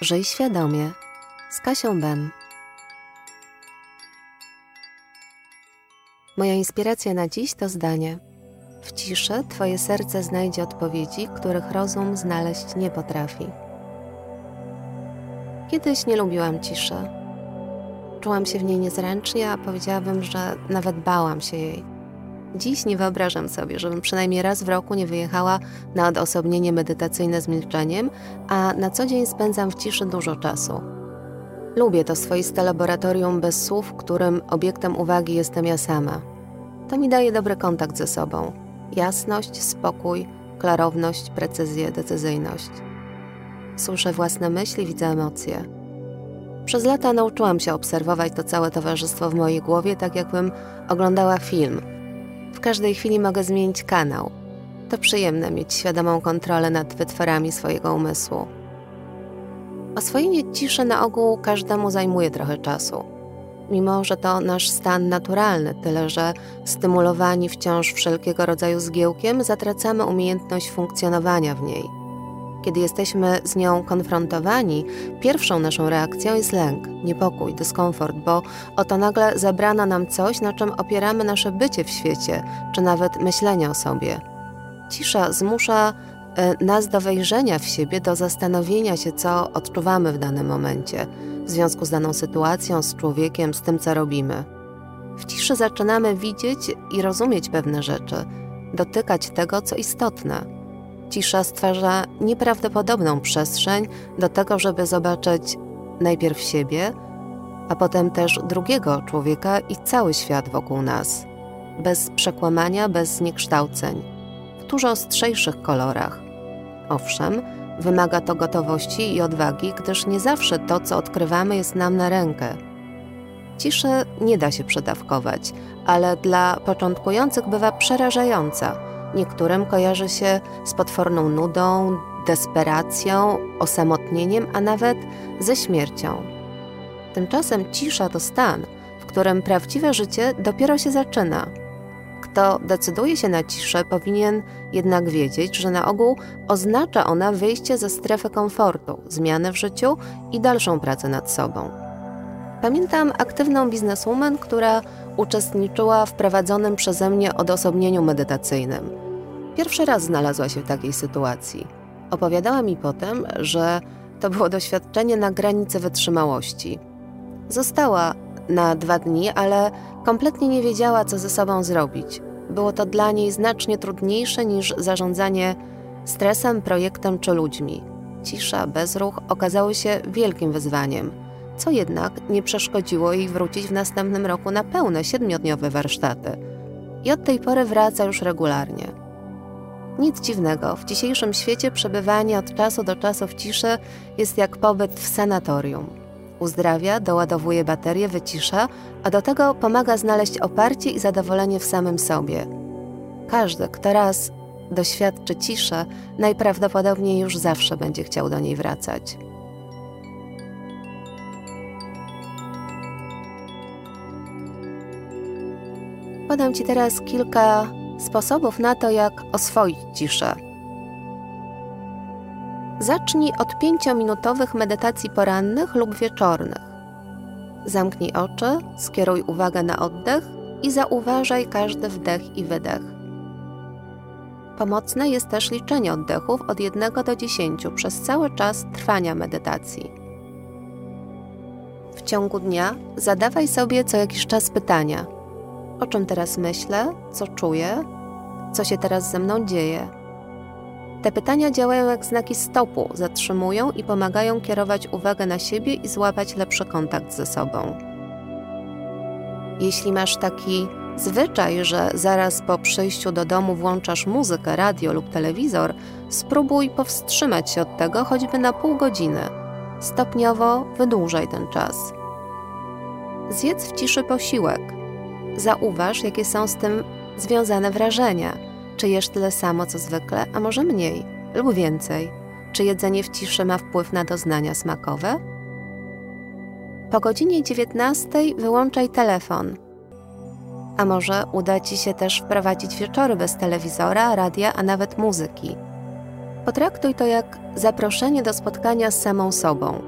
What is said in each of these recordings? Żyj świadomie z Kasią Ben. Moja inspiracja na dziś to zdanie: w ciszy Twoje serce znajdzie odpowiedzi, których rozum znaleźć nie potrafi. Kiedyś nie lubiłam ciszy. Czułam się w niej niezręcznie, a powiedziałabym, że nawet bałam się jej. Dziś nie wyobrażam sobie, żebym przynajmniej raz w roku nie wyjechała na odosobnienie medytacyjne z milczeniem, a na co dzień spędzam w ciszy dużo czasu. Lubię to swoiste laboratorium bez słów, którym obiektem uwagi jestem ja sama. To mi daje dobry kontakt ze sobą. Jasność, spokój, klarowność, precyzję, decyzyjność. Słyszę własne myśli, widzę emocje. Przez lata nauczyłam się obserwować to całe towarzystwo w mojej głowie, tak jakbym oglądała film. W każdej chwili mogę zmienić kanał. To przyjemne mieć świadomą kontrolę nad wytworami swojego umysłu. Oswojenie ciszy na ogół każdemu zajmuje trochę czasu. Mimo że to nasz stan naturalny, tyle że stymulowani wciąż wszelkiego rodzaju zgiełkiem, zatracamy umiejętność funkcjonowania w niej. Kiedy jesteśmy z nią konfrontowani, pierwszą naszą reakcją jest lęk, niepokój, dyskomfort, bo oto nagle zabrano nam coś, na czym opieramy nasze bycie w świecie, czy nawet myślenie o sobie. Cisza zmusza nas do wejrzenia w siebie, do zastanowienia się, co odczuwamy w danym momencie, w związku z daną sytuacją, z człowiekiem, z tym, co robimy. W ciszy zaczynamy widzieć i rozumieć pewne rzeczy, dotykać tego, co istotne. Cisza stwarza nieprawdopodobną przestrzeń do tego, żeby zobaczyć najpierw siebie, a potem też drugiego człowieka i cały świat wokół nas. Bez przekłamania, bez zniekształceń. W dużo ostrzejszych kolorach. Owszem, wymaga to gotowości i odwagi, gdyż nie zawsze to, co odkrywamy, jest nam na rękę. Ciszy nie da się przedawkować, ale dla początkujących bywa przerażająca. Niektórym kojarzy się z potworną nudą, desperacją, osamotnieniem, a nawet ze śmiercią. Tymczasem cisza to stan, w którym prawdziwe życie dopiero się zaczyna. Kto decyduje się na ciszę, powinien jednak wiedzieć, że na ogół oznacza ona wyjście ze strefy komfortu, zmianę w życiu i dalszą pracę nad sobą. Pamiętam aktywną bizneswoman, która uczestniczyła w prowadzonym przeze mnie odosobnieniu medytacyjnym. Pierwszy raz znalazła się w takiej sytuacji. Opowiadała mi potem, że to było doświadczenie na granicy wytrzymałości. Została na 2 dni, ale kompletnie nie wiedziała, co ze sobą zrobić. Było to dla niej znacznie trudniejsze niż zarządzanie stresem, projektem czy ludźmi. Cisza, bezruch okazały się wielkim wyzwaniem, co jednak nie przeszkodziło jej wrócić w następnym roku na pełne 7-dniowe warsztaty. I od tej pory wraca już regularnie. Nic dziwnego, w dzisiejszym świecie przebywanie od czasu do czasu w ciszy jest jak pobyt w sanatorium. Uzdrawia, doładowuje baterie, wycisza, a do tego pomaga znaleźć oparcie i zadowolenie w samym sobie. Każdy, kto raz doświadczy ciszy, najprawdopodobniej już zawsze będzie chciał do niej wracać. Podam Ci teraz kilka sposobów na to, jak oswoić ciszę. Zacznij od 5-minutowych medytacji porannych lub wieczornych. Zamknij oczy, skieruj uwagę na oddech i zauważaj każdy wdech i wydech. Pomocne jest też liczenie oddechów od 1 do 10 przez cały czas trwania medytacji. W ciągu dnia zadawaj sobie co jakiś czas pytania: o czym teraz myślę, co czuję, co się teraz ze mną dzieje. Te pytania działają jak znaki stopu, zatrzymują i pomagają kierować uwagę na siebie i złapać lepszy kontakt ze sobą. Jeśli masz taki zwyczaj, że zaraz po przyjściu do domu włączasz muzykę, radio lub telewizor, spróbuj powstrzymać się od tego choćby na pół godziny. Stopniowo wydłużaj ten czas. Zjedz w ciszy posiłek. Zauważ, jakie są z tym związane wrażenia. Czy jesz tyle samo, co zwykle, a może mniej lub więcej? Czy jedzenie w ciszy ma wpływ na doznania smakowe? Po godzinie 19:00 wyłączaj telefon. A może uda Ci się też wprowadzić wieczory bez telewizora, radia, a nawet muzyki. Potraktuj to jak zaproszenie do spotkania z samą sobą.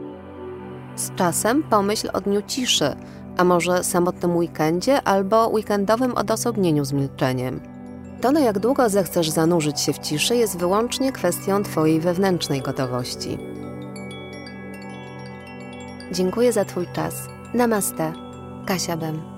Z czasem pomyśl o dniu ciszy, a może samotnym weekendzie albo weekendowym odosobnieniu z milczeniem. To, na jak długo zechcesz zanurzyć się w ciszy, jest wyłącznie kwestią Twojej wewnętrznej gotowości. Dziękuję za Twój czas. Namaste. Kasia Ben.